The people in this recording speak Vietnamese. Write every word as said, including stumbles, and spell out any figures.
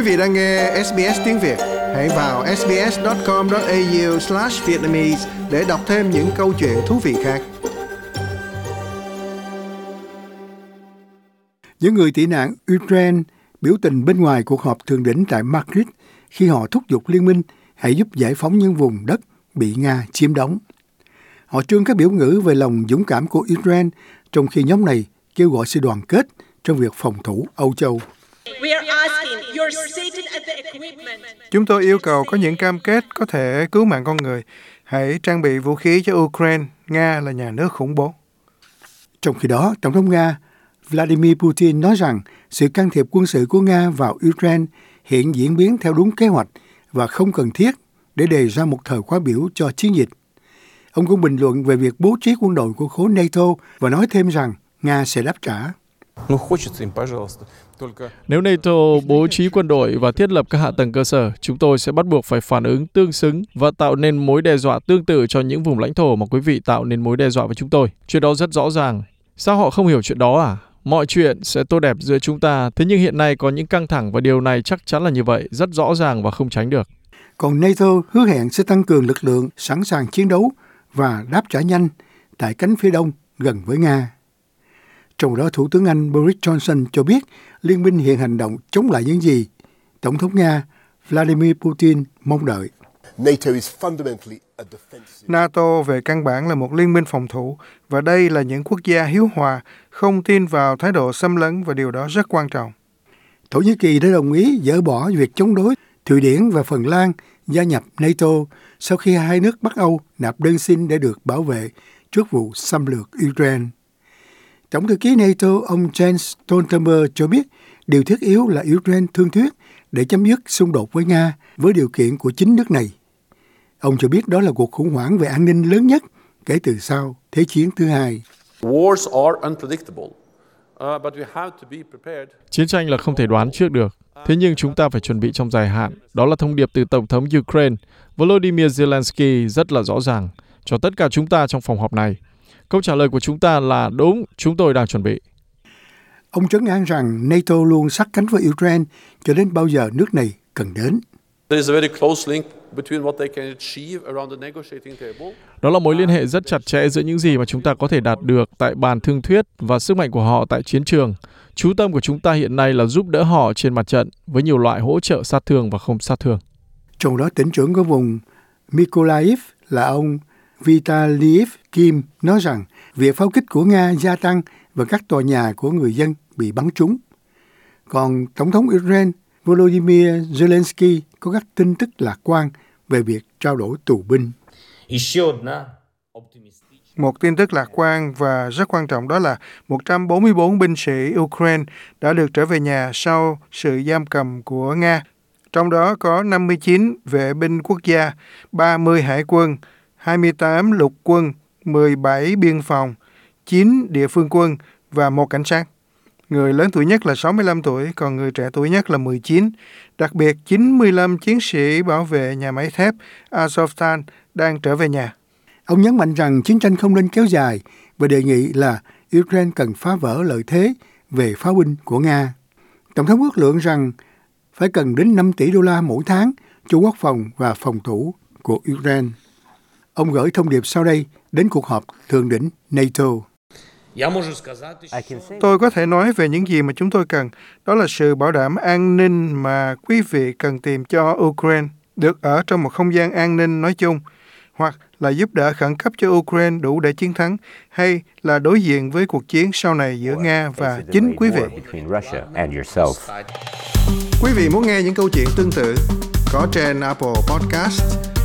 Quý vị đang nghe ét bê ét tiếng Việt, hãy vào ét bê ét chấm com chấm a u slash vietnamese để đọc thêm những câu chuyện thú vị khác. Những người tị nạn Ukraine biểu tình bên ngoài cuộc họp thượng đỉnh tại Madrid khi họ thúc giục liên minh hãy giúp giải phóng những vùng đất bị Nga chiếm đóng. Họ trương các biểu ngữ về lòng dũng cảm của Ukraine, trong khi nhóm này kêu gọi sự đoàn kết trong việc phòng thủ Âu Châu. Chúng tôi yêu cầu có những cam kết có thể cứu mạng con người. Hãy trang bị vũ khí cho Ukraine. Nga là nhà nước khủng bố. Trong khi đó, Tổng thống Nga Vladimir Putin nói rằng sự can thiệp quân sự của Nga vào Ukraine hiện diễn biến theo đúng kế hoạch và không cần thiết để đề ra một thời khóa biểu cho chiến dịch. Ông cũng bình luận về việc bố trí quân đội của khối NATO và nói thêm rằng Nga sẽ đáp trả. Nếu NATO bố trí quân đội và thiết lập các hạ tầng cơ sở, chúng tôi sẽ bắt buộc phải phản ứng tương xứng và tạo nên mối đe dọa tương tự cho những vùng lãnh thổ mà quý vị tạo nên mối đe dọa với chúng tôi. Chuyện đó rất rõ ràng. Sao họ không hiểu chuyện đó à? Mọi chuyện sẽ tốt đẹp giữa chúng ta, thế nhưng hiện nay có những căng thẳng và điều này chắc chắn là như vậy, rất rõ ràng và không tránh được. Còn NATO hứa hẹn sẽ tăng cường lực lượng, sẵn sàng chiến đấu và đáp trả nhanh tại cánh phía đông gần với Nga. Trong đó, Thủ tướng Anh Boris Johnson cho biết liên minh hiện hành động chống lại những gì Tổng thống Nga Vladimir Putin mong đợi. NATO về căn bản là một liên minh phòng thủ, và đây là những quốc gia hiếu hòa, không tin vào thái độ xâm lấn, và điều đó rất quan trọng. Thổ Nhĩ Kỳ đã đồng ý dỡ bỏ việc chống đối Thụy Điển và Phần Lan gia nhập NATO sau khi hai nước Bắc Âu nộp đơn xin để được bảo vệ trước vụ xâm lược Ukraine. Tổng thư ký NATO ông Jens Stoltenberg cho biết điều thiết yếu là Ukraine thương thuyết để chấm dứt xung đột với Nga với điều kiện của chính nước này. Ông cho biết đó là cuộc khủng hoảng về an ninh lớn nhất kể từ sau Thế chiến thứ hai. Chiến tranh là không thể đoán trước được, thế nhưng chúng ta phải chuẩn bị trong dài hạn. Đó là thông điệp từ Tổng thống Ukraine Volodymyr Zelensky rất là rõ ràng cho tất cả chúng ta trong phòng họp này. Câu trả lời của chúng ta là đúng, chúng tôi đang chuẩn bị. Ông trấn an rằng NATO luôn sát cánh với Ukraine cho đến bao giờ nước này cần đến. Đó là mối liên hệ rất chặt chẽ giữa những gì mà chúng ta có thể đạt được tại bàn thương thuyết và sức mạnh của họ tại chiến trường. Chú tâm của chúng ta hiện nay là giúp đỡ họ trên mặt trận với nhiều loại hỗ trợ sát thương và không sát thương. Trong đó, tỉnh trưởng của vùng Mykolaiv là ông Vitaliev Kim nói rằng việc pháo kích của Nga gia tăng và các tòa nhà của người dân bị bắn trúng. Còn Tổng thống Ukraine Volodymyr Zelensky có các tin tức lạc quan về việc trao đổi tù binh. Một tin tức lạc quan và rất quan trọng đó là một trăm bốn mươi tư binh sĩ Ukraine đã được trở về nhà sau sự giam cầm của Nga. Trong đó có năm mươi chín vệ binh quốc gia, ba mươi hải quân, hai mươi tám lục quân, mười bảy biên phòng, chín địa phương quân và một cảnh sát. Người lớn tuổi nhất là sáu mươi lăm tuổi, còn người trẻ tuổi nhất là mười chín. Đặc biệt, chín mươi lăm chiến sĩ bảo vệ nhà máy thép Azovstal đang trở về nhà. Ông nhấn mạnh rằng chiến tranh không nên kéo dài và đề nghị là Ukraine cần phá vỡ lợi thế về pháo binh của Nga. Tổng thống ước lượng rằng phải cần đến năm tỷ đô la mỗi tháng cho quốc phòng và phòng thủ của Ukraine. Ông gửi thông điệp sau đây đến cuộc họp thượng đỉnh NATO. Tôi có thể nói về những gì mà chúng tôi cần. Đó là sự bảo đảm an ninh mà quý vị cần tìm cho Ukraine, được ở trong một không gian an ninh nói chung, hoặc là giúp đỡ khẩn cấp cho Ukraine đủ để chiến thắng, hay là đối diện với cuộc chiến sau này giữa Nga và chính quý vị. Quý vị muốn nghe những câu chuyện tương tự có trên Apple Podcast,